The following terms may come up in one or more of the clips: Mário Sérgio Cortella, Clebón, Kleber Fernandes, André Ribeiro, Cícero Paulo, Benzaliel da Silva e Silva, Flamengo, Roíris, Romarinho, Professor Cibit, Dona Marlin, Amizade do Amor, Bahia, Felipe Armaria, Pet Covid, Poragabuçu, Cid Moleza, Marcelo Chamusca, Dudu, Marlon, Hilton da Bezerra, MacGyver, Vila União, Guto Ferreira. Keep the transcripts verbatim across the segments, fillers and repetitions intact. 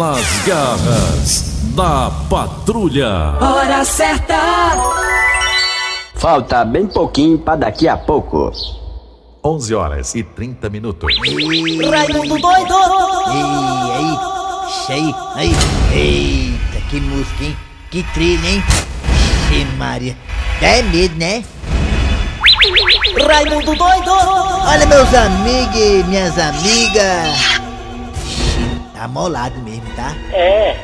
Nas garras da patrulha. Hora certa. Falta bem pouquinho para daqui a pouco. onze horas e trinta minutos. Raimundo doido! Ei, aí, aí, aí. Eita, que música, hein? Que trilha, hein? Ixi, Maria. Dá medo, né? Raimundo doido! Olha, meus amigos e minhas amigas. Tá molado mesmo, tá? É.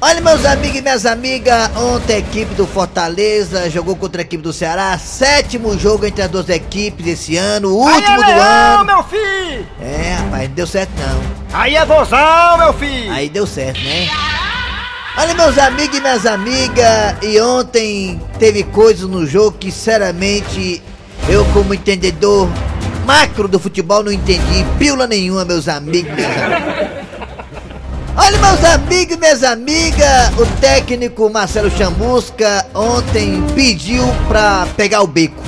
Olha, meus amigos e minhas amigas, ontem a equipe do Fortaleza jogou contra a equipe do Ceará. Sétimo jogo entre as duas equipes esse ano, o último do ano. Meu filho! É, rapaz, não deu certo não. Aí é vozão, meu filho! Aí deu certo, né? Olha, meus amigos e minhas amigas, e ontem teve coisas no jogo que, sinceramente, eu como entendedor macro do futebol não entendi pílula nenhuma, meus amigos, meus amigos. Olha, meus amigos e minhas amigas, o técnico Marcelo Chamusca ontem pediu pra pegar o bico.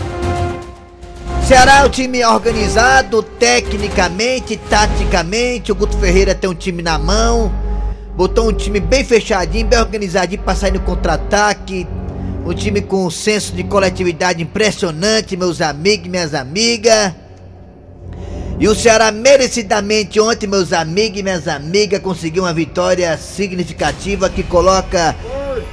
Ceará é um time organizado tecnicamente, taticamente. O Guto Ferreira tem um time na mão, botou um time bem fechadinho, bem organizadinho pra sair no contra-ataque. Um time com um senso de coletividade impressionante, meus amigos e minhas amigas. E o Ceará merecidamente ontem, meus amigos e minhas amigas, conseguiu uma vitória significativa que coloca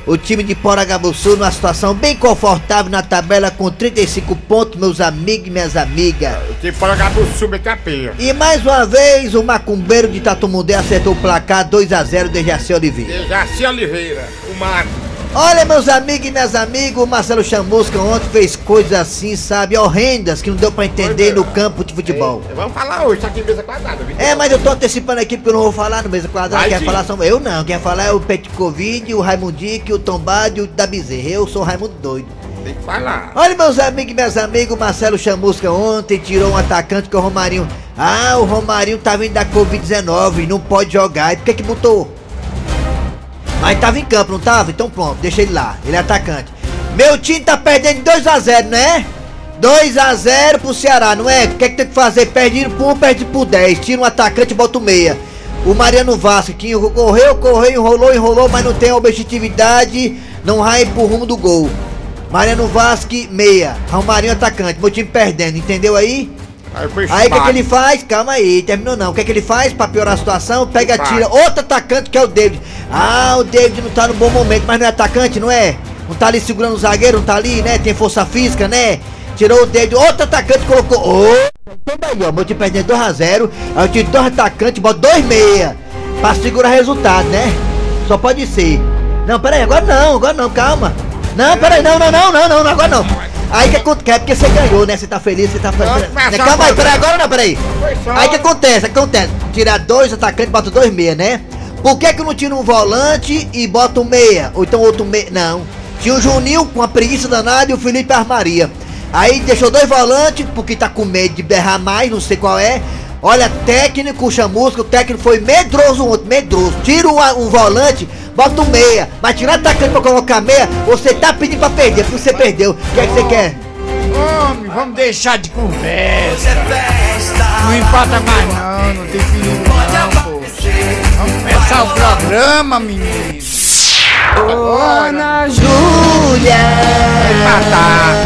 o time de Poragabuçu numa situação bem confortável na tabela com trinta e cinco pontos, meus amigos e minhas amigas. O time Poragabuçu é capinha. E mais uma vez o macumbeiro de Tatumundé acertou o placar dois a zero, Dejaci Oliveira. Dejaci Oliveira, o mago. Olha, meus amigos e minhas amigas, o Marcelo Chamusca ontem fez coisas assim, sabe, horrendas, que não deu pra entender no campo de futebol. Ei, vamos falar hoje, tá aqui em mesa quadrada. Viu? É, mas eu tô antecipando aqui porque eu não vou falar no mesa quadrada. Quem falar são eu não, quem falar é o Petkovic, o Raimundique, o Tombado e o da Bezerra. Eu sou o Raimundo doido. Tem que falar. Olha, meus amigos e minhas amigas, o Marcelo Chamusca ontem tirou um atacante que é o Romarinho. Ah, o Romarinho tá vindo da covid dezenove, não pode jogar. E por que que botou? Mas tava em campo, não tava? Então pronto, deixa ele lá, ele é atacante. Meu time tá perdendo dois a zero, né? dois a zero pro Ceará, não é? O que é que tem que fazer? Perdido por um, perde por dez. Tira um atacante e bota o meia. O Mariano Vásquez, que correu, correu, enrolou, enrolou, mas não tem objetividade, não vai pro rumo do gol. Mariano Vásquez, meia. Romarinho, atacante. Meu time perdendo, entendeu aí? Aí o que é que ele faz? Calma aí, terminou não. O que é que ele faz pra piorar a situação? Pega, tira outro atacante que é o David. Ah, o David não tá no bom momento, mas não é atacante, não é? Não tá ali segurando o zagueiro, não tá ali, né? Tem força física, né? Tirou o David, outro atacante colocou. Ô, oh, então daí, ó, meu time perdendo dois a zero. Aí eu tiro dois atacantes, bota dois meia pra segurar resultado, né? Só pode ser. Não, peraí, agora não, agora não, calma. Não, peraí, não, não, não, não, não, agora não. Aí que acontece, é porque você ganhou, né? Você tá feliz, você tá feliz. Não, né? Calma aí, peraí, agora não, peraí. Aí que acontece, acontece. Tirar dois atacantes, bota dois meia, né? Por que que não tira um volante e bota um meia? Ou então outro meia, não. Tinha o Juninho com a preguiça danada e o Felipe Armaria. Aí deixou dois volantes, porque tá com medo de berrar mais, não sei qual é. Olha, técnico Chamusca, o técnico foi medroso ontem, medroso. Tira um, um volante, bota um meia. Mas tirar atacante pra colocar meia, você tá pedindo pra perder, porque você perdeu. O que é que você quer? Homem, vamos deixar de conversa. Não empata mais não, não tem perigo não, pô. Vamos começar o programa, menino. Dona Júlia. Vai empatar.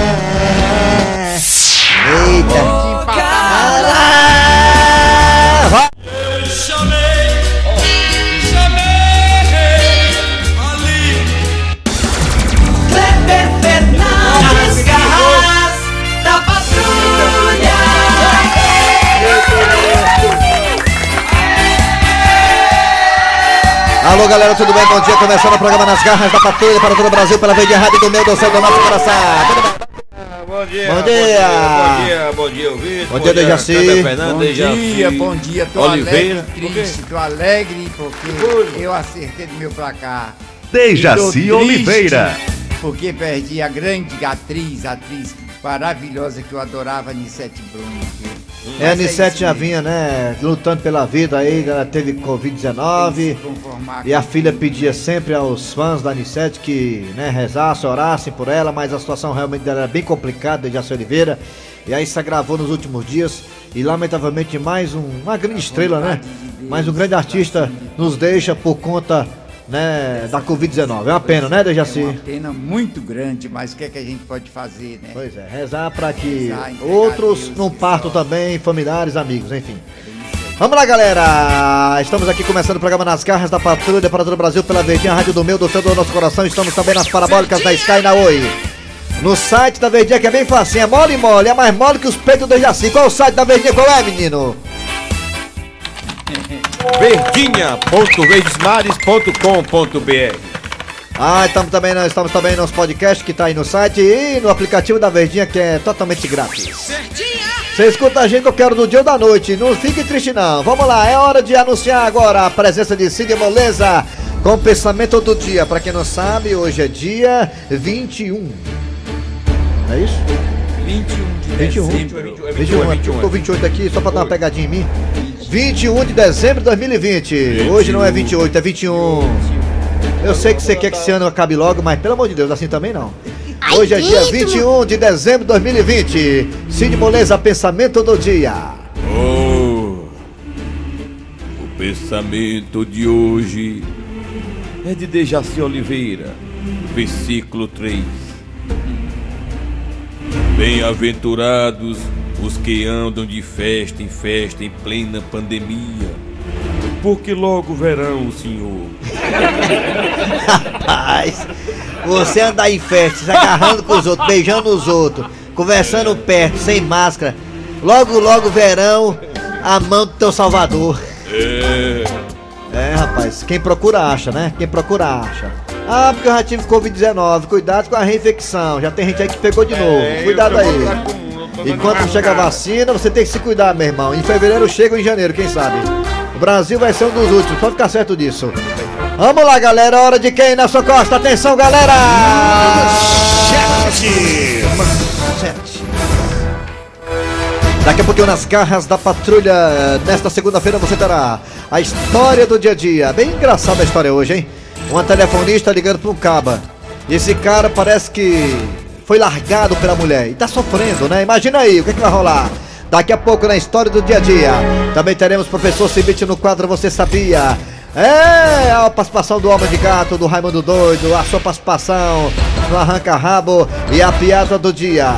Eita. Alô galera, tudo bem? Bom dia, começando o programa Nas Garras da Patrulha para todo o Brasil, pela Verdinha Rádio do meu, do céu, do nosso coração. Bom dia, bom dia, bom dia, bom dia, Vitor. Bom dia, Dejaci. Bom dia, bom dia, tô alegre, triste, tô alegre porque eu acertei no meu placar. Dejaci Oliveira. Porque perdi a grande atriz, atriz maravilhosa que eu adorava, Nicette Bruno. Hum, é, a Nicette já vinha, né, lutando pela vida aí, ela teve covid dezenove e a filha pedia sempre aos fãs da Nicette que, né, rezassem, orassem por ela, mas a situação realmente dela era bem complicada, de Jaci Oliveira, e aí se agravou nos últimos dias e, lamentavelmente, mais um, uma grande estrela, né, mas um grande artista nos deixa por conta, né, da covid dezenove. É uma pena, né, Dejaci? É uma pena muito grande, mas o que é que a gente pode fazer, né? Pois é, rezar para que outros não partam também, familiares, amigos, enfim. Vamos lá, galera! Estamos aqui começando o programa Nas Garras da Patrulha para todo o Brasil pela Verdinha, Rádio do Meu, do Seu, do Nosso Coração. Estamos também nas parabólicas da Sky e na Oi. No site da Verdinha, que é bem facinho, é mole e mole, é mais mole que os peitos do Dejaci. Qual é o site da Verdinha? Qual é, menino? verdinha ponto reismares ponto com ponto br. Ah, estamos também, estamos também nos podcasts que está aí no site e no aplicativo da Verdinha, que é totalmente grátis. Você escuta a gente, eu quero do dia ou da noite, não fique triste não. Vamos lá, é hora de anunciar agora a presença de Cid Moleza com o pensamento do dia. Para quem não sabe, hoje é dia vinte e um. É isso? vinte e um de vinte e um. dezembro. vinte e um, é vinte e um, é vinte e um. Tô vinte e oito aqui só para dar uma pegadinha em mim. vinte e um de dezembro de dois mil e vinte. vinte e um. Hoje não é vinte e oito, é vinte e um. Eu sei que você quer que esse ano acabe logo, mas pelo amor de Deus, assim também não. Hoje é dia vinte e um de dezembro de dois mil e vinte. Cid Moleza, pensamento do dia. Oh, o pensamento de hoje é de Dejaci Oliveira, versículo três. Bem-aventurados os que andam de festa em festa em plena pandemia, porque logo verão o Senhor. Rapaz, você andar em festa, se agarrando com os outros, beijando os outros, conversando perto, sem máscara, logo logo verão a mão do teu Salvador. É, é rapaz, quem procura acha, né? Quem procura acha. Ah, porque eu já tive covid dezenove, cuidado com a reinfecção, já tem gente aí que pegou de novo, é, cuidado aí. Com, e quando chega a vacina, você tem que se cuidar, meu irmão. Em fevereiro chega ou em janeiro, quem sabe? O Brasil vai ser um dos últimos, pode ficar certo disso. Vamos lá, galera, hora de quem? Nelson Costa, atenção, galera! Manchete! Manchete! Daqui a pouquinho nas Garras da Patrulha, nesta segunda-feira você terá a história do dia a dia. Bem engraçada a história hoje, hein? Uma telefonista ligando para um caba. Esse cara parece que foi largado pela mulher e tá sofrendo, né? Imagina aí, o que, é que vai rolar? Daqui a pouco na história do dia a dia. Também teremos Professor Cibit no quadro Você Sabia? É, a participação do Alma de Gato, do Raimundo Doido, a sua participação no Arranca Rabo e a piada do dia.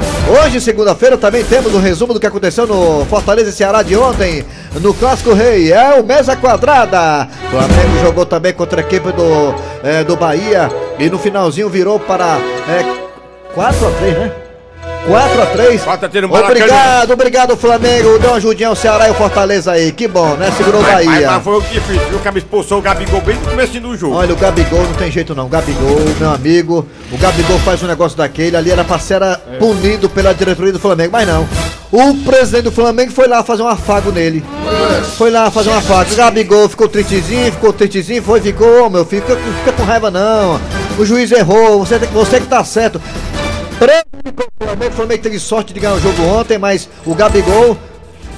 Hoje, segunda-feira, também temos um resumo do que aconteceu no Fortaleza e Ceará de ontem, no Clássico Rei. É o Mesa Quadrada. O Flamengo jogou também contra a equipe do, é, do Bahia e no finalzinho virou para é, quatro a três, né? quatro a três. Obrigado, obrigado, Flamengo. Deu uma ajudinha ao Ceará e o Fortaleza aí. Que bom, né? Segurou o Bahia. Mas, mas foi o que fiz, viu? O cara expulsou o Gabigol bem no começo do jogo. Olha, o Gabigol não tem jeito não. O Gabigol, meu amigo, o Gabigol faz um negócio daquele. Ali era parceiro é. punido pela diretoria do Flamengo, mas não. O presidente do Flamengo foi lá fazer um afago nele. Foi lá fazer um afago. O Gabigol ficou tristezinho, ficou tristezinho, foi, ficou, meu filho, não fica com raiva não. O juiz errou, você, você que tá certo. O Flamengo teve sorte de ganhar o jogo ontem, mas o Gabigol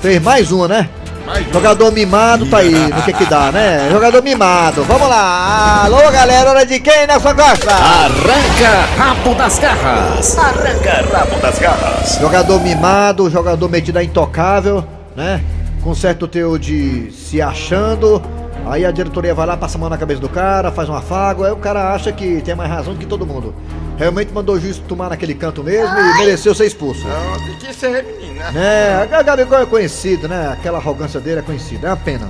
fez mais uma, né? Mais Jogador um. mimado tá aí, no que que dá, né? Jogador mimado, vamos lá! Alô, galera, hora de quem, Nelson Costa? Arranca Rabo das Garras! Arranca Rabo das Garras! Jogador mimado, jogador metido a intocável, né? Com certo teu de se achando. Aí a diretoria vai lá, passa a mão na cabeça do cara, faz um afago, aí o cara acha que tem mais razão do que todo mundo. Realmente mandou o juiz tomar naquele canto mesmo. Ai. E mereceu ser expulso. Não, tem que ser menino, né? É, o Gabigol é conhecido, né? Aquela arrogância dele é conhecida, é uma pena,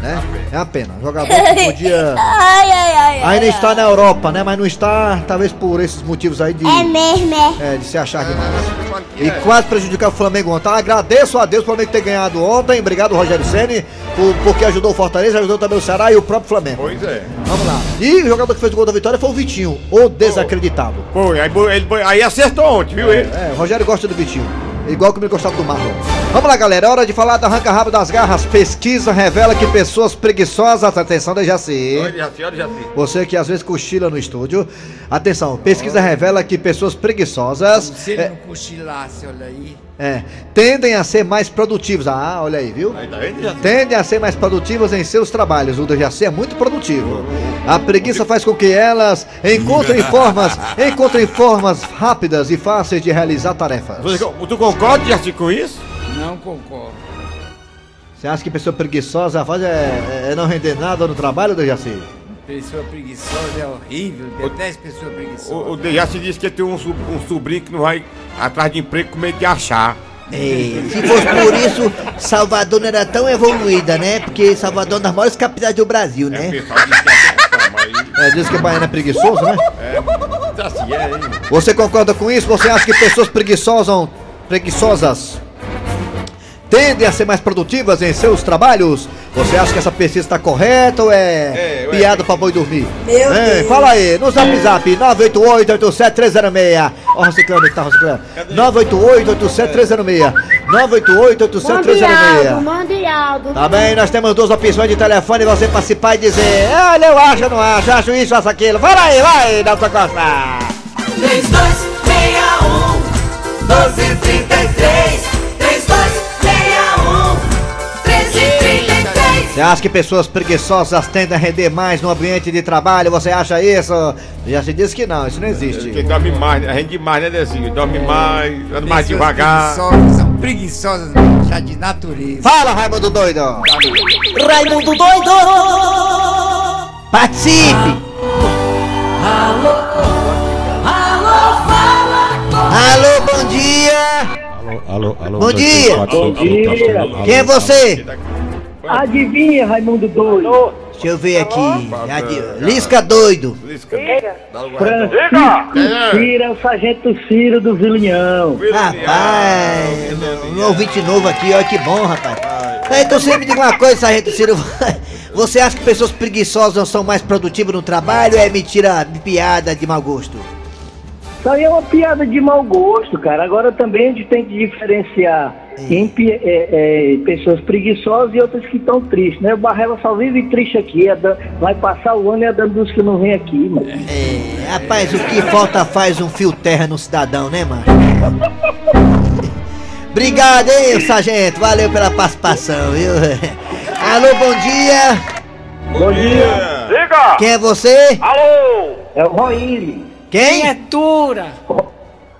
né? É uma pena, o jogador podia... Ai, ai, ai, ai, ainda está na Europa, né? Mas não está, talvez por esses motivos aí de... É mesmo, é? É, de se achar demais. E quase prejudicar o Flamengo ontem. Agradeço a Deus pelo Flamengo ter ganhado ontem. Obrigado, Rogério Ceni, por, porque ajudou o Fortaleza, ajudou também o Ceará e o próprio Flamengo. Pois é. Vamos lá. E o jogador que fez o gol da vitória foi o Vitinho, o desacreditado. Foi, aí, ele, aí acertou ontem, viu ele? É, é, o Rogério gosta do Vitinho. Igual que me gostava do Marlon. Vamos lá, galera, hora de falar da Arranca Rabo das Garras. Pesquisa revela que pessoas preguiçosas... Atenção, Dejaci. Oi, Dejaci, olha, Dejaci. Você que às vezes cochila no estúdio. Atenção, pesquisa revela que pessoas preguiçosas... Se ele não cochilasse, olha aí... É, tendem a ser mais produtivos. Ah, olha aí, viu? Tendem a ser mais produtivos em seus trabalhos. O Dejaci é muito produtivo. A preguiça faz com que elas encontrem formas, encontrem formas rápidas e fáceis de realizar tarefas. Tu concorda, Dejaci, com isso? Não concordo. Você acha que pessoa preguiçosa faz é, é não render nada no trabalho, Dejaci? Pessoa preguiçosa é horrível, detesto pessoa preguiçosa. O, o Dejaci disse que tem um, um sobrinho que não vai atrás de emprego com medo de achar. É, se fosse por isso, Salvador não era tão evoluída, né? Porque Salvador é uma das maiores capitais do Brasil, né? É, o pessoal diz que é, mas... é, diz que baiano é preguiçoso, né? É, assim é, hein? Você concorda com isso? Você acha que pessoas preguiçosas, preguiçosas tendem a ser mais produtivas em seus trabalhos? Você acha que essa pesquisa está correta ou é, é piada é. pra boi dormir? Meu é, Deus. Fala aí, no zap zap, nove oito oito, oito sete, três zero seis. Ó, reciclando que tá reciclando. nove oito oito, oito sete, três zero seis. nove oito oito, oito sete, três zero seis. Mande áudio. Tá bem, nós temos duas opções de telefone, você participar e dizer: olha, eu acho, eu não acho, acho isso, acho aquilo. Fala aí, vai, Nelson Costa. três dois seis um, doze trinta e três. Você acha que pessoas preguiçosas tendem a render mais no ambiente de trabalho? Você acha isso? Já se disse que não, isso não existe. Quem dorme mais, rende mais, né, Dezinho? Dorme mais, anda mais devagar. Preguiçosas, são preguiçosas, já de natureza. Fala, Raimundo Doido! Raimundo Doido! Participe! Alô, alô, fala! Alô, bom dia! Alô, alô, alô. Bom dia! Bom dia! Quem é você? Adivinha, Raimundo Doido? Deixa eu ver aqui. Adi... Lisca Doido. Lisca Doido. Francisco Ciro é o Sargento Ciro do Vila União. Rapaz, um ouvinte novo aqui, olha que bom, rapaz. Então você me diga uma coisa, Sargento Ciro. Você acha que pessoas preguiçosas são mais produtivas no trabalho ou é mentira de piada de mau gosto? Isso aí é uma piada de mau gosto, cara. Agora também a gente tem que diferenciar é. em é, é, pessoas preguiçosas e outras que estão tristes, né? O Barrela só vive triste aqui, é da, vai passar o ano e é dando dos que não vem aqui, mano. É, rapaz, o que falta faz um fio terra no cidadão, né, mano? Obrigado, hein, sargento. Valeu pela participação, viu? Alô, bom dia. Bom dia. Diga. Quem é você? Alô. É o Roíris. Quem? Criatura.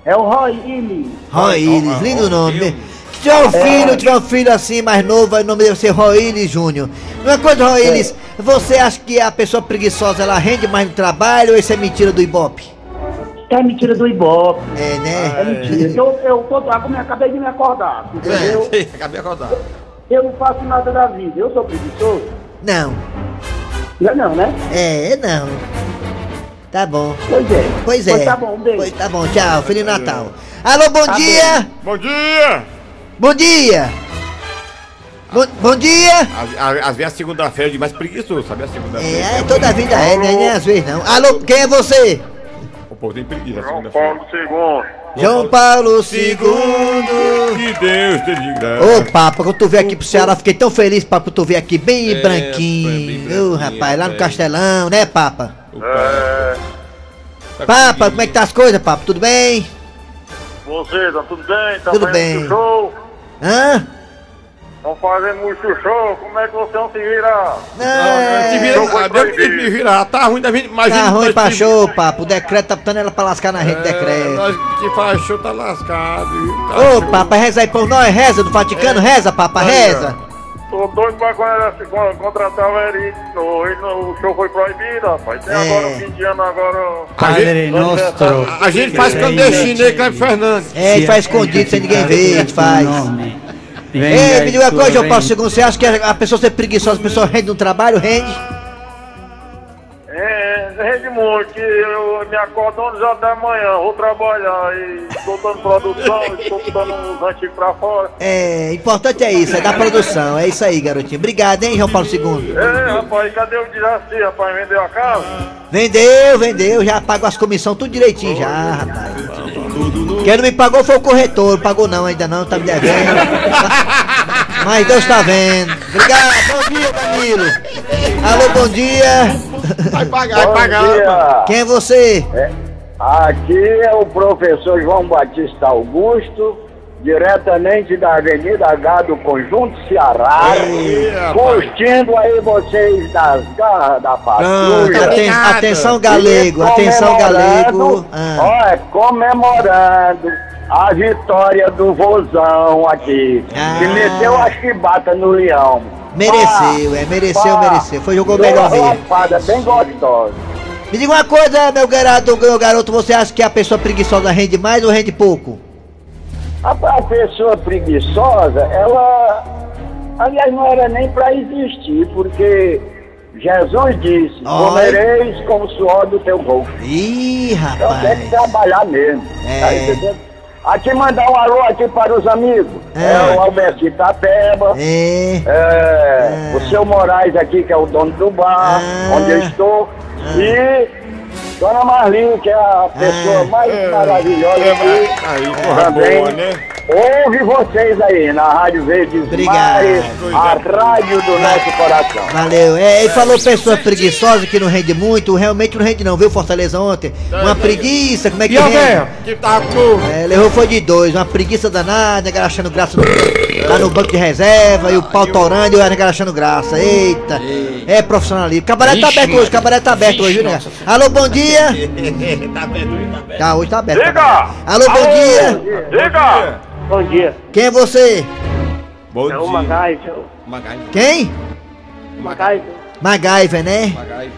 É o Roíris. Roíris, lindo nome. Se tiver um filho, é. tiver um filho assim mais novo, o nome deve ser Roíris Júnior. Uma coisa, Roíris, é. você acha que a pessoa preguiçosa, ela rende mais no trabalho ou isso é mentira do Ibope? É mentira do Ibope. É, né? É mentira. Eu, eu, tô, eu acabei de me acordar, entendeu? É, acabei de acordar. Eu, eu não faço nada da vida, eu sou preguiçoso? Não. Já não, né? É, não. Tá bom. Pois é. Pois é. Pois tá bom, beijo. Pois tá bom, tchau. Feliz Natal. Alô, bom tá dia. Bom. bom dia. Bom dia. Bom, bom dia. Às vezes a segunda-feira é demais preguiçoso, sabe? A segunda-feira. É, é toda a vida é, né? Nem às vezes não. Alô, quem é você? O povo tem preguiça. João Paulo segundo. João Paulo segundo. Que Deus te diga. Ô, papo, quando tu veio aqui pro Ceará, fiquei tão feliz, papo, tu veio aqui bem é, branquinho. Ô, oh, rapaz, lá no é. Castelão, né, papa? É... Tá Papa, comigo. Como é que tá as coisas, Papa? Tudo bem? Você, tá tudo bem? Tá tudo bem. Muito show? Hã? Estão fazendo muito show, como é que você não se vira? Não, se vira, não, deu que me virar, tá ruim da gente, imagina. Tá ruim pra show, Papa, o decreto tá botando ela pra lascar na gente, é, decreto. Nós que faz show tá lascado. Tá Ô, show. Papa, reza aí por nós, reza do Vaticano, é. reza, Papa, Olha. reza. Tô doido pra contratar o Eric, o show foi proibido, rapaz. Tem é. agora o fim de ano, agora... Padre Nostro. A gente faz clandestino aí, Kleber Fernandes. É, a gente faz escondido sem ninguém ver, a gente faz. Ei, me diga uma coisa, João Paulo segundo, você acha que a pessoa ser preguiçosa, a pessoa rende no trabalho, rende? É, rende muito, que eu me acordo onze horas da manhã, vou trabalhar e estou dando produção, estou botando os antigos pra fora. É, importante é isso, é da produção, é isso aí, garotinho. Obrigado, hein, João Paulo segundo. É, rapaz, cadê o Dejaci, rapaz? Vendeu a casa? Vendeu, vendeu, já pagou as comissões tudo direitinho já, rapaz. Quem não me pagou foi o corretor, não pagou não, ainda não, tá me devendo. Mas Deus tá vendo. Obrigado, bom dia, Danilo. Alô, bom dia. Vai pagar, vai pagar. Quem é você? É, aqui é o professor João Batista Augusto, diretamente da Avenida H do Conjunto Ceará. Ei, curtindo aí vocês das garras da patrulha. Aten atenção galego, atenção galego. Ah. Ó, é comemorando a vitória do vozão aqui. Ah. Que meteu a chibata no leão. Mereceu, ah, é, mereceu, ah, mereceu. Foi, jogou melhor mesmo. Uma espada bem gostosa. Me diga uma coisa, meu garoto, meu garoto, você acha que a pessoa preguiçosa rende mais ou rende pouco? A, a pessoa preguiçosa, ela... Aliás, não era nem pra existir, porque... Jesus disse, comereis com o suor do teu bolso. Ih, rapaz. Então tem que trabalhar mesmo. É. Tá entendendo? Aqui mandar um alô aqui para os amigos. É, é o Alberto de Itapeba. É. É, é. O seu Moraes aqui, que é o dono do bar, é. onde eu estou. É. E... Dona Marlin, que é a pessoa ah, mais é, maravilhosa é, aí, aí, também, boa, né? Ouve vocês aí na Rádio Verdes Mares, a rádio do nosso coração. Valeu, é, ele falou pessoa preguiçosa que não rende muito, realmente não rende não, viu Fortaleza ontem? Uma preguiça, como é que rende? Que tá com... É, levou foi de dois, uma preguiça danada, agachando graça no, lá no banco de reserva, e o pau torando e o Ernesto agachando graça, eita, é profissionalismo. Cabaré tá aberto hoje, cabaré tá aberto hoje, viu, né? Alô, bom dia. Tá aberto, tá aberto. Tá, hoje tá aberto. Diga! Tá aberto. Alô, bom dia! Diga! Bom dia. Quem é você? Bom dia. É o MacGyver. MacGyver. Quem? MacGyver. MacGyver, né? MacGyver.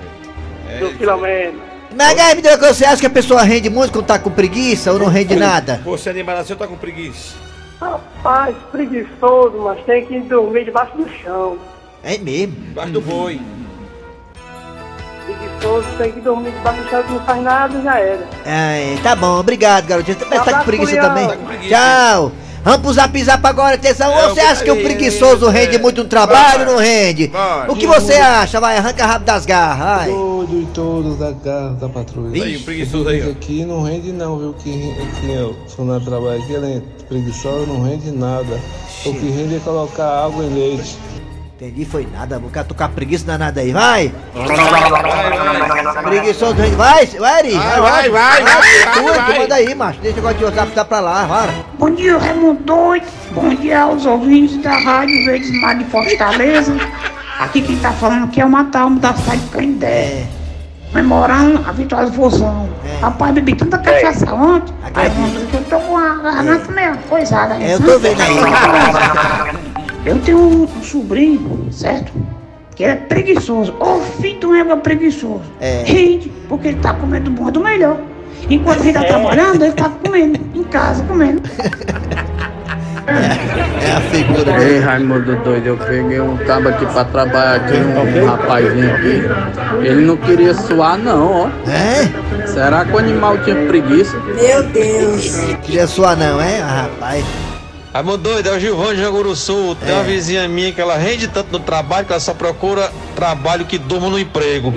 É, do quilômetro. MacGyver, você acha que a pessoa rende muito quando tá com preguiça ou não rende nada? Você é de embaraço ou tá com preguiça? Rapaz, preguiçoso, mas tem que dormir debaixo do chão. É mesmo? Debaixo do boi. Preguiçoso, tem que dormir debaixo do chão que não faz nada, já era. É, tá bom, obrigado, garotinho. Você tá, tá com preguiça curião. também? Tá com preguiça. Tchau. Vamos pro zap zap agora, atenção. É, você acha que o preguiçoso é, rende é. muito no trabalho ou não rende? Vai. O que você acha? Vai, arranca rápido das garras. Vai. Todo e todo da garra da patrulha. Ih, o preguiçoso aí, ó. Aqui não rende não, viu? Que, que eu sou na trabalho aqui, ele é preguiçoso, não rende nada. Xiu. O que rende é colocar água e leite. Entendi, foi nada, vou tocar preguiça danada aí, vai! Preguiçoso, vai, vai, Ari! Vai, vai, vai! Tu manda aí, macho, deixa o negócio de WhatsApp tá pra lá, vai! Bom dia, Raimundo doido! Bom dia aos ouvintes da Rádio Verdes Mares de Fortaleza! Aqui quem tá falando aqui é o Matalmo da cidade de Canindé! Comemorando a vitória do Vozão. É. Rapaz, bebi tanta cachaça ontem. Aí eu tô com a garganta meio coisada. É, eu tô vendo aí. Eu tenho um sobrinho, certo? Que é preguiçoso. Ô, filho do Eva preguiçoso. É. Rende, porque ele tá comendo bom do melhor. Enquanto ele tá trabalhando, ele tá comendo. Em casa, comendo. É a figura dele. Ei, Raimundo doido, eu peguei um cabo aqui pra trabalhar aqui, um rapazinho aqui. Ele não queria suar não, ó. É? Será que o animal tinha preguiça? Meu Deus. Não queria suar não, é? Ah, rapaz. Raimundo doido, é o Gilvão de Jaguruçu. Tem é. uma vizinha minha que ela rende tanto no trabalho que ela só procura trabalho que durma no emprego.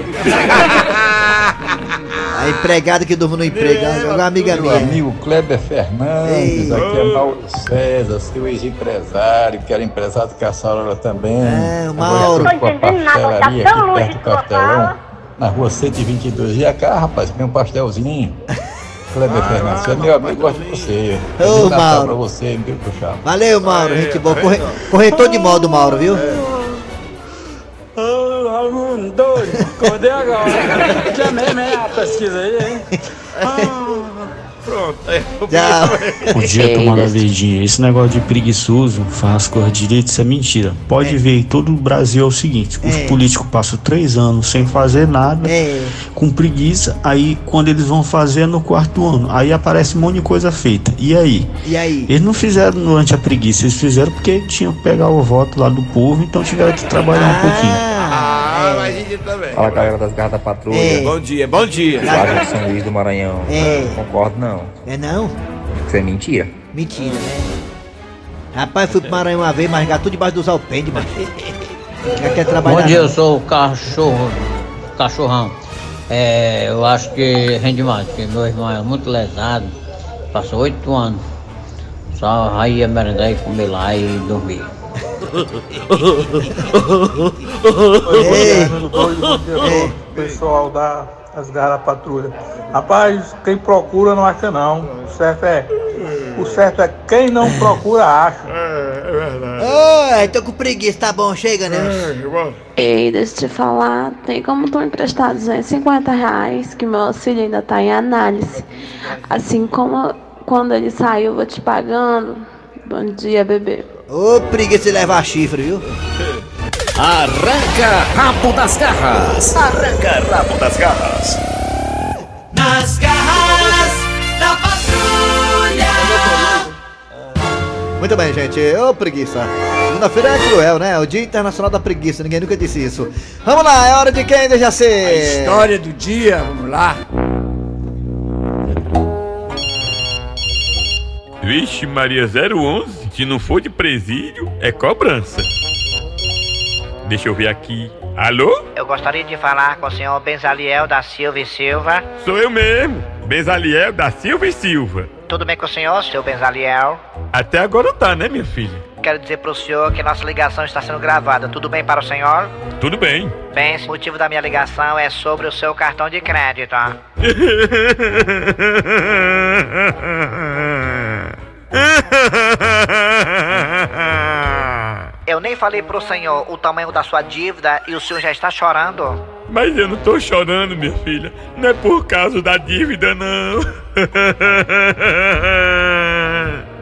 A empregada que dorme no emprego, é uma amiga minha. Meu amigo Kleber Fernandes, ei, aqui é Mauro César, seu ex-empresário, que era empresário que a Saurora também. É, o Mauro. Não tô entendendo nada, tá tão longe de tua fala. Na rua cento e vinte e dois, e a cá, rapaz, tem um pastelzinho. Kleber Fernandes, é meu amigo, gosto de você. Ô, Mauro. Pra você, meu puxado. Valeu, Mauro, gente boa. Corretor de moda, Mauro, viu? Ô, Raimundo doido, acordei agora. Já mesmo é a pesquisa aí, hein? Ah, pronto. Tchau. O dia tomada verdinha. Esse negócio de preguiçoso, faz cor direito, isso é mentira. Pode é. ver, todo o Brasil é o seguinte: os é. políticos passam três anos sem fazer nada, é. com preguiça. Aí, quando eles vão fazer, é no quarto ano. Aí aparece um monte de coisa feita. E aí? E aí? Eles não fizeram durante a preguiça, eles fizeram porque tinham que pegar o voto lá do povo, então tiveram que trabalhar ah. um pouquinho. Também. Fala galera das garras da patrulha. Ei. Bom dia, bom dia. Lá de São Luís do Maranhão. Ei. Não concordo não. É não? Isso é mentira. Mentira, né? Rapaz, fui pro Maranhão uma vez, mas gato debaixo dos alpendes, mas... Já quer trabalhar. Bom dia, eu sou o cachorro, cachorrão. É, eu acho que rende mais, porque meu irmão é muito lesado. Passou oito anos. Só aí ia merendar e comer lá e dormir. Ei, pessoal da As Garras da Patrulha. Rapaz, quem procura não acha não. O certo é, o certo é quem não procura acha. É, é verdade. Ai, tô com preguiça, tá bom, chega, né? Ei, deixa eu te falar, tem como tu emprestar duzentos e cinquenta reais, que meu auxílio ainda tá em análise. Assim como quando ele sair eu vou te pagando. Bom dia, bebê. Ô, preguiça de levar chifre, viu? Arranca rabo das garras! Arranca rabo das garras! Nas garras da patrulha! Muito bem, gente. Ô, preguiça. Segunda-feira é cruel, né? O Dia Internacional da Preguiça. Ninguém nunca disse isso. Vamos lá, é hora de quem, Dejaci? A história do dia, vamos lá. Vixe, Maria zero onze, se não for de presídio, é cobrança. Deixa eu ver aqui. Alô? Eu gostaria de falar com o senhor Benzaliel da Silva e Silva. Sou eu mesmo, Benzaliel da Silva e Silva. Tudo bem com o senhor, seu Benzaliel? Até agora tá, né, minha filha? Quero dizer pro senhor que nossa ligação está sendo gravada. Tudo bem para o senhor? Tudo bem. Bem, o motivo da minha ligação é sobre o seu cartão de crédito. Eu nem falei pro senhor o tamanho da sua dívida e o senhor já está chorando? Mas eu não tô chorando, minha filha. Não é por causa da dívida, não.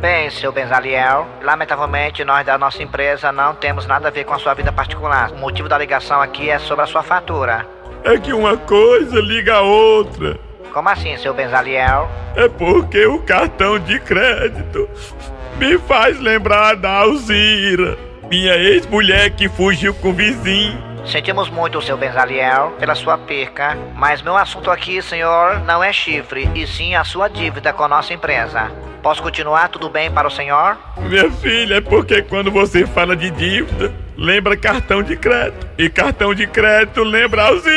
Bem, seu Benzaliel, lamentavelmente nós da nossa empresa não temos nada a ver com a sua vida particular. O motivo da ligação aqui é sobre a sua fatura. É que uma coisa liga a outra. Como assim, seu Benzaliel? É porque o cartão de crédito me faz lembrar da Alzira, minha ex-mulher que fugiu com o vizinho. Sentimos muito, seu Benzaliel, pela sua perca, mas meu assunto aqui, senhor, não é chifre, e sim a sua dívida com a nossa empresa. Posso continuar? Tudo bem para o senhor? Minha filha, é porque quando você fala de dívida, lembra cartão de crédito. E cartão de crédito lembra Alzira.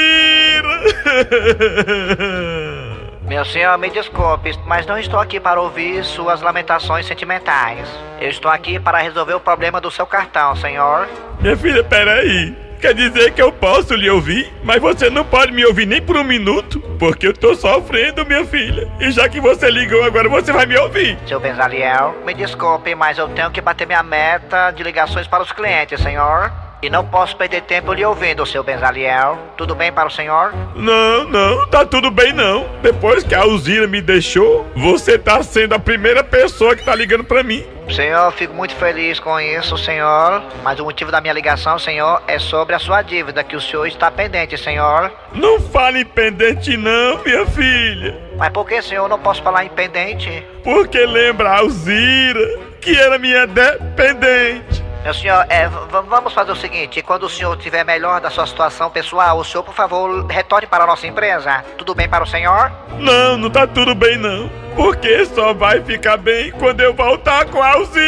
Meu senhor, me desculpe, mas não estou aqui para ouvir suas lamentações sentimentais. Eu estou aqui para resolver o problema do seu cartão, senhor. Minha filha, peraí. Quer dizer que eu posso lhe ouvir, mas você não pode me ouvir nem por um minuto, porque eu tô sofrendo, minha filha. E já que você ligou agora, você vai me ouvir. Seu Benzaliel, me desculpe, mas eu tenho que bater minha meta de ligações para os clientes, senhor. E não posso perder tempo lhe ouvindo, seu Benzaliel. Tudo bem para o senhor? Não, não, tá tudo bem não. Depois que a Alzira me deixou, você tá sendo a primeira pessoa que tá ligando pra mim. Senhor, fico muito feliz com isso, senhor. Mas o motivo da minha ligação, senhor, é sobre a sua dívida que o senhor está pendente, senhor. Não fale em pendente não, minha filha. Mas por que, senhor, não posso falar em pendente? Porque lembra a Alzira, que era minha dependente. Meu senhor, é, v- vamos fazer o seguinte, quando o senhor estiver melhor da sua situação pessoal, o senhor, por favor, retorne para a nossa empresa. Tudo bem para o senhor? Não, não tá tudo bem não, porque só vai ficar bem quando eu voltar com a Alzira.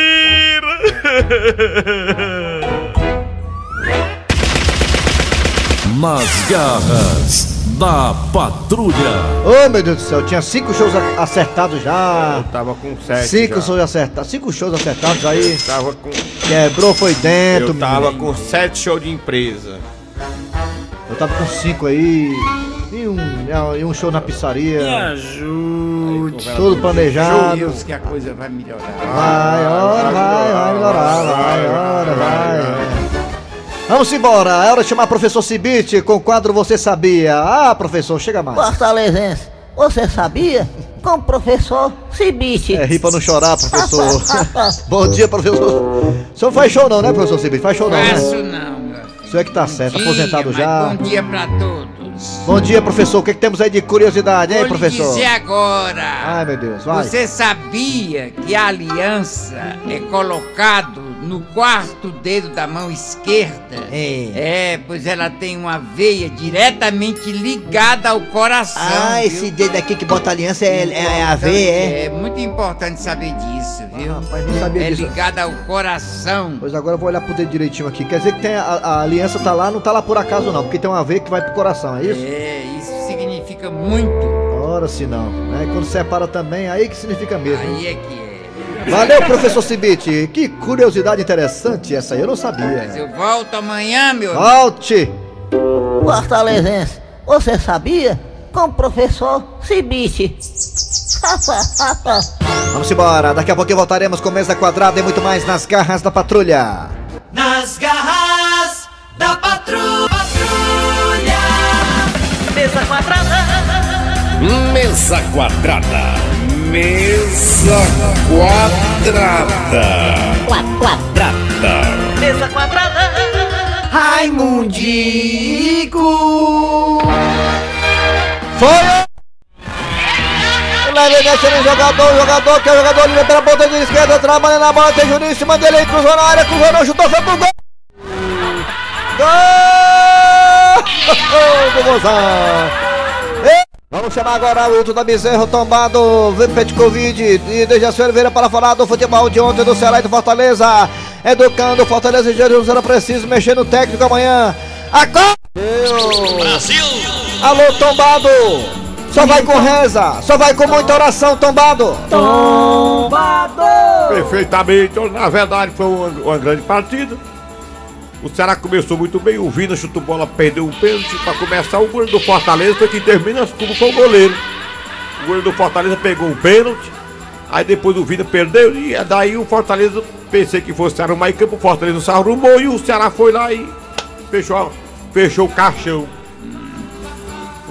Nas garras da patrulha. Ô, oh, meu Deus do céu, tinha cinco shows acertados já. Eu tava com sete. Cinco já. shows acertados, cinco shows acertados aí. Eu tava com... Quebrou, foi dentro. Eu tava menino. com sete shows de empresa. Eu tava com cinco aí. E um, e um show na pizzaria. Me ajude. Aí, Tudo planejado. Deus, que a coisa vai melhorar. Vai, ora, vai, vai melhorar, vai, ora, vai. vai. Vamos embora, é hora de chamar o professor Cibit com o quadro Você Sabia. Ah, professor, chega mais. Fortalezense, você sabia? Com o professor Cibit. É, ri pra não chorar, professor. Bom dia, professor. O senhor faz show não, né, professor Cibit? Faz show não, né? Faço não, meu filho. O senhor é que tá certo, aposentado já. Bom dia pra todos. Bom dia, professor. O que, que temos aí de curiosidade, hein, professor? Vou lhe dizer agora. Ai, meu Deus, vai. Você sabia que a aliança é colocado no quarto dedo da mão esquerda? É. É, pois ela tem uma veia diretamente ligada ao coração. Ah, viu? Esse dedo aqui que bota a aliança é, é, é a veia, é? É muito importante saber disso, viu? Ah, rapaz, não sabia é disso. É ligada ao coração. Pois agora eu vou olhar pro dedo direitinho aqui. Quer dizer que tem a, a aliança tá lá, não tá lá por acaso não, porque tem uma veia que vai pro coração, é isso? É, isso significa muito. Ora, se não, né? Quando separa também, aí que significa mesmo. Aí é que é. Valeu, professor Cibit. Que curiosidade interessante essa aí, eu não sabia. Mas eu volto amanhã, meu Volte. amigo. Volte! Fortalezense, você sabia? Com o professor Cibit. Vamos embora, daqui a pouquinho voltaremos com Mesa Quadrada e muito mais nas garras da patrulha. Nas garras da patru- patrulha. Mesa Quadrada. Mesa Quadrada. Mesa Quadrada. Qua- quadrada. Mesa Quadrada. Raimundico. Foi! Vai ver descendo o jogador, o jogador que é o jogador livre pela ponta de esquerda, trabalha na bola, tem Juninho em cima dele, cruzou na área, cruzou não, chutou, foi pro gol! Gol do Gonzalo! E... Vamos chamar agora o Hilton da Bezerra, Tombado, Vipet Covid e Dejaci Oliveira para falar do futebol de ontem do Ceará e do Fortaleza, educando Fortaleza e Jesus, era preciso mexer no técnico amanhã. Agora! Brasil! Alô, Tombado! Só vai com reza, só vai com muita oração, Tombado! Tombado! Perfeitamente, na verdade foi uma, uma grande partida. O Ceará começou muito bem, o Vina chutou bola, perdeu um pênalti. Pra começar, o goleiro do Fortaleza foi quem termina as curvas, foi o goleiro. O goleiro do Fortaleza pegou um pênalti, aí depois o Vina perdeu, e daí o Fortaleza, pensei que fosse arrumar em campo, o Fortaleza se arrumou e o Ceará foi lá e fechou, fechou o caixão.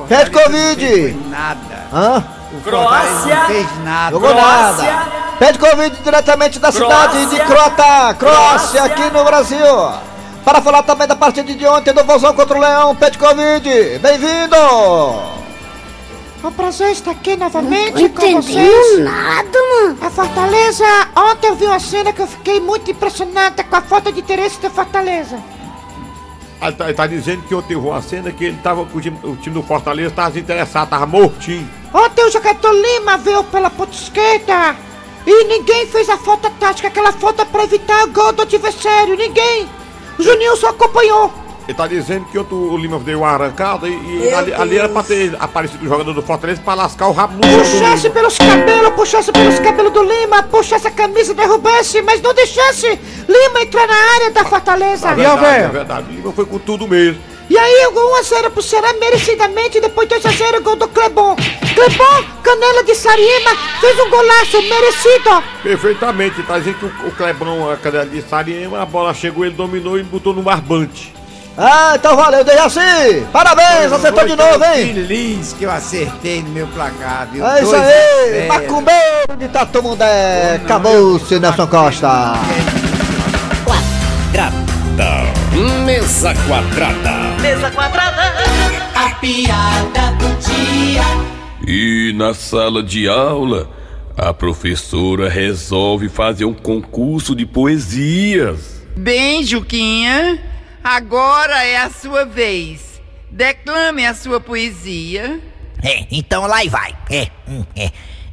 Fez Covid! Nada. Hã? O Croácia! Não fez nada. Jogou nada. Fez Covid diretamente da Croácia. Cidade de Croata, Croácia, Croácia, aqui no Brasil. Para falar também da partida de ontem do Vozão contra o Leão, Pet Covid, bem-vindo! O prazer está aqui novamente não com vocês. Não entendi nada, mano. A Fortaleza, ontem eu vi uma cena que eu fiquei muito impressionada com a falta de interesse da Fortaleza. Ele tá, ele tá dizendo que ontem houve uma cena que ele tava, o, time, o time do Fortaleza tava desinteressado, tava mortinho. Ontem o jogador Lima veio pela ponta esquerda e ninguém fez a falta tática, aquela falta pra evitar o gol do adversário, ninguém. O Juninho só acompanhou. Ele tá dizendo que ontem o Lima deu uma arrancada e, e ali, ali era pra ter aparecido o jogador do Fortaleza pra lascar o rabo do Lima. Puxasse pelos cabelos, puxasse pelos cabelos do Lima, puxasse a camisa, derrubasse, mas não deixasse Lima entrar na área da Fortaleza. É verdade, é verdade. Lima foi com tudo mesmo. E aí, um a zero pro Ceará, merecidamente, depois dois a zero, gol do Clebón. Clebón, canela de Sarima, fez um golaço merecido. Perfeitamente, tá dizendo que o, o Clebón, a canela de Sarima, a bola chegou, ele dominou e botou no barbante. Ah, então valeu, Dejaci! Parabéns, eu acertou de novo, hein? Feliz que eu acertei no meu placar, viu? É isso aí, macumbeiro de Tatumundé, acabou-se, Nelson Costa. Quadrada, mesa quadrada, mesa quadrada, a piada do dia. E na sala de aula, a professora resolve fazer um concurso de poesias. Bem, Juquinha... Agora é a sua vez. Declame a sua poesia. É, então lá e vai. É, é.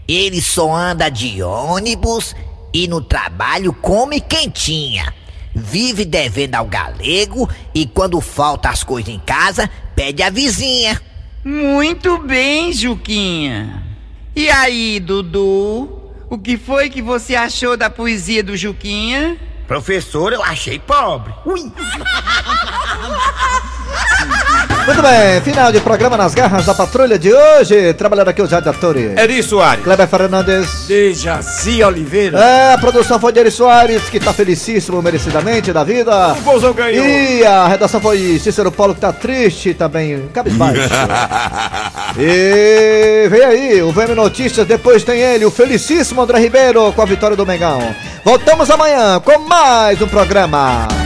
Ele só anda de ônibus e no trabalho come quentinha. Vive devendo ao galego e quando falta as coisas em casa, pede a vizinha. Muito bem, Juquinha. E aí, Dudu? O que foi que você achou da poesia do Juquinha? Professor, eu achei pobre. Ui. Muito bem, final de programa nas garras da patrulha de hoje. Trabalhando aqui os redatores Édison Soares, Kleber Fernandes, Dejaci Oliveira. É, a produção foi de Édison Soares, que tá felicíssimo, merecidamente, da vida. O Bolsão ganhou. E a redação foi Cícero Paulo, que tá triste também, cabisbaixo. E vem aí, o V M Notícias, depois tem ele, o felicíssimo André Ribeiro, com a vitória do Mengão. Voltamos amanhã com mais um programa.